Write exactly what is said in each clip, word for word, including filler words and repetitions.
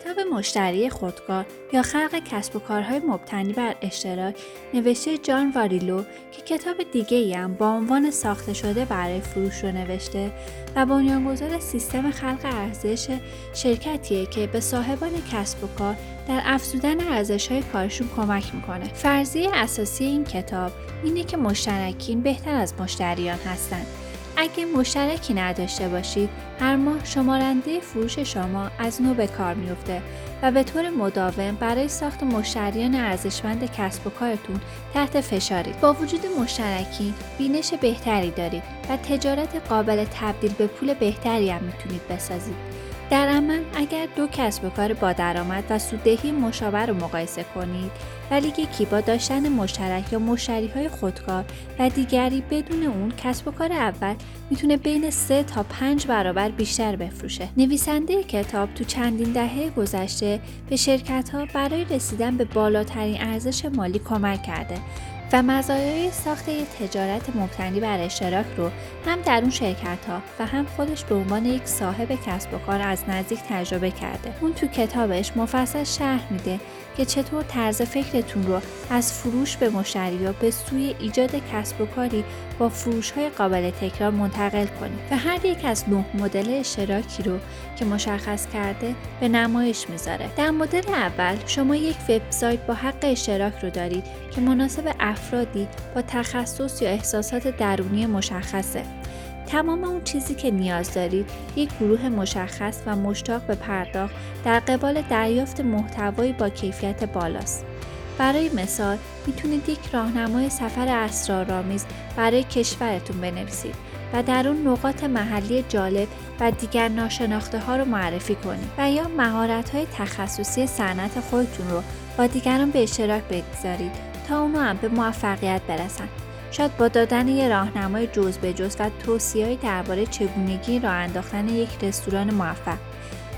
کتاب مشتری خودکار یا خلق کسب و کارهای مبتنی بر اشتراک نوشته جان واریلو که کتاب دیگه‌ای هم با عنوان ساخته شده برای فروش رو نوشته و بنیانگذار سیستم خلق ارزش شرکتیه که به صاحبان کسب و کار در افزودن ارزش‌های کارشون کمک میکنه. فرضیه اساسی این کتاب اینه که مشترکین بهتر از مشتریان هستن. اگه مشترکی نداشته باشید، هر ماه شمارنده فروش شما از نو به کار میفته و به طور مداوم برای ساخت مشتریان ارزشمند کسب و کارتون تحت فشارید. با وجود مشترکین، بینش بهتری دارید و تجارت قابل تبدیل به پول بهتری هم میتونید بسازید. در عمل اگر دو کسب و کار با درآمد و سوددهی مشابه رو مقایسه کنید، ولی یکی با داشتن مشترک یا مشتری‌های خودکار و دیگری بدون اون، کسب و کار اول میتونه بین سه تا پنج برابر بیشتر بفروشه. نویسنده کتاب تو چندین دهه گذشته به شرکت‌ها برای رسیدن به بالاترین ارزش مالی کمک کرده و مزایای ساخت یک تجارت مبتنی بر اشتراک رو هم در اون شرکت‌ها و هم خودش به عنوان یک صاحب کسب و کار از نزدیک تجربه کرده. اون تو کتابش مفصل شرح میده که چطور طرز فکرتون رو از فروش به مشتری‌ها به سوی ایجاد کسب و کاری با فروش‌های قابل تکرار منتقل کنید و هر یک از نه مدل اشتراکی رو که مشخص کرده به نمایش میذاره. در مدل اول شما یک وبسایت با حق اشتراک رو دارید که مناسب افرادی با تخصص یا احساسات درونی مشخصه. تمام اون چیزی که نیاز دارید یک گروه مشخص و مشتاق به پرداخت در قبال دریافت محتوایی با کیفیت بالاست. برای مثال میتونید یک راهنمای سفر اسرارآمیز برای کشورتون بنویسید و در اون نقاط محلی جالب و دیگر ناشناخته ها رو معرفی کنید و یا مهارت های تخصصی صنعت خودتون رو با دیگران به اشتراک بگذارید تا اونا هم به موفقیت برسن. شاید با دادن یه راهنمای جزء به جزء و توصیه‌ای درباره چگونگی راه انداختن یک رستوران موفق.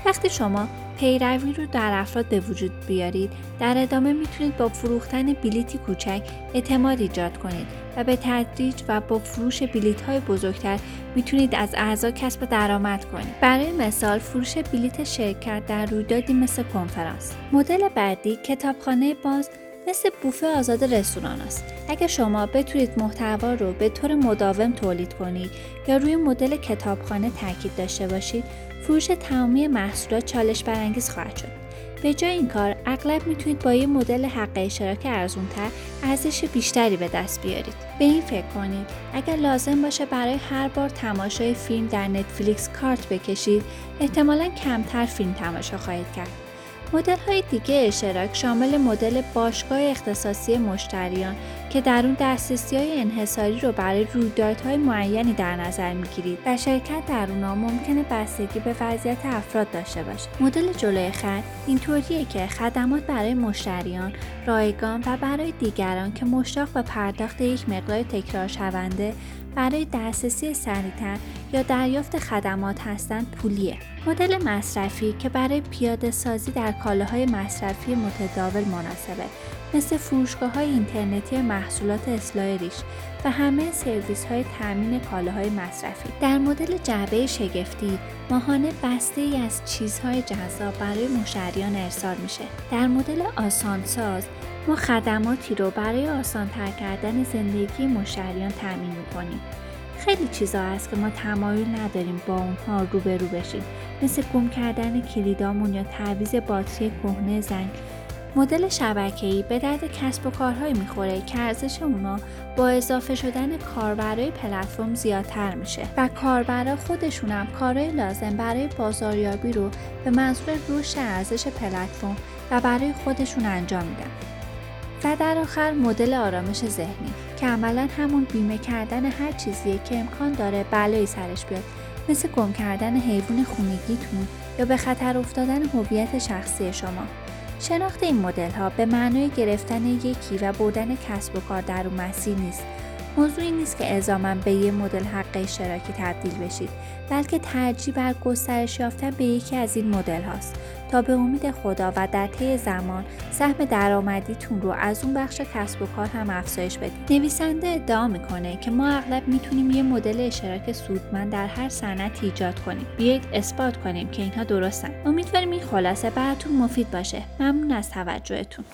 وقتی شما پیروی رو در افراد به وجود بیارید، در ادامه میتونید با فروختن بلیتی کوچک اعتماد ایجاد کنید و به تدریج و با فروش بلیت‌های بزرگتر میتونید از اعضا کسب درآمد کنید. برای مثال فروش بلیت شرکت در رویدادی مثل کنفرانس. مدل بعدی کتابخانه باز مثل بوفه آزاد رستوران است. اگر شما بتونید محتوا رو به طور مداوم تولید کنید یا روی مدل کتابخانه تاکید داشته باشید، فروش تمامی محصولات چالش برانگیز خواهد شد. به جای این کار، اغلب میتونید با یه مدل حق اشتراک ارزان‌تر ارزش بیشتری به دست بیارید. به این فکر کنید، اگر لازم باشه برای هر بار تماشای فیلم در نتفلیکس کارت بکشید، احتمالاً کمتر فیلم تماشا خواهید کرد. مدل‌های دیگه اشتراک شامل مدل باشگاه اختصاصی مشتریان که در اون دسترسی‌های انحصاری رو برای رویدادهای معینی در نظر می‌گیرید و شرکت در اونها ممکنه بستگی به وضعیت افراد داشته باشه. مدل جلوی خط اینطوریه که خدمات برای مشتریان رایگان و برای دیگران که مشتاق به پرداخت یک مقدار تکرار شونده برای دسترسی سریع‌تر یا دریافت خدمات هستند پولیه. مدل مصرفی که برای پیاده سازی در کالاهای مصرفی متداول مناسبه، مثل فروشگاه‌های اینترنتی محصولات اصلاح ریش و همه سرویس‌های تامین کالاهای مصرفی. در مدل جعبه شگفتی، ماهانه بسته‌ای از چیزهای جذاب برای مشتریان ارسال میشه. در مدل آسانساز، ما خدماتی رو برای آسان‌تر کردن زندگی مشتریان تامین می‌کنیم. خیلی چیزا هست که ما تمایل نداریم با اونها روبرو بشیم، مثل گم کردن کلیدامون یا تعویض باتری کهنه زنگ. مدل شبکه‌ای به درد کسب و کارهایی میخوره که ارزش اونا با اضافه شدن کاربرای پلتفرم زیادتر میشه و کاربرا خودشون هم کارهای لازم برای بازاریابی رو به منظور رشد ارزش پلتفرم و برای خودشون انجام میدن. و در آخر مدل آرامش ذهنی که عملاً همون بیمه کردن هر چیزیه که امکان داره بلایی سرش بیاد، مثل گم کردن حیوان خونگیتون یا به خطر افتادن هویت شخصی شما. شناخت این مدل‌ها به معنای گرفتن یکی و بردن کسب و کار در اون مسیر نیست، موضوع این نیست که الزاماً به یک مدل حق اشتراکی تبدیل بشید، بلکه ترجیح بر گسترش یافتن به یکی از این مدل هاست تا به امید خدا و در طی زمان سهم درآمدیتون رو از اون بخش کسب و کار هم افزایش بدید. نویسنده ادعا میکنه که ما اغلب میتونیم یه مدل اشتراک سودمند در هر صنعتی ایجاد کنیم. بیایید اثبات کنیم که اینها درستن. امیدوارم این خلاصه براتون مفید باشه. ممنون از توجهتون.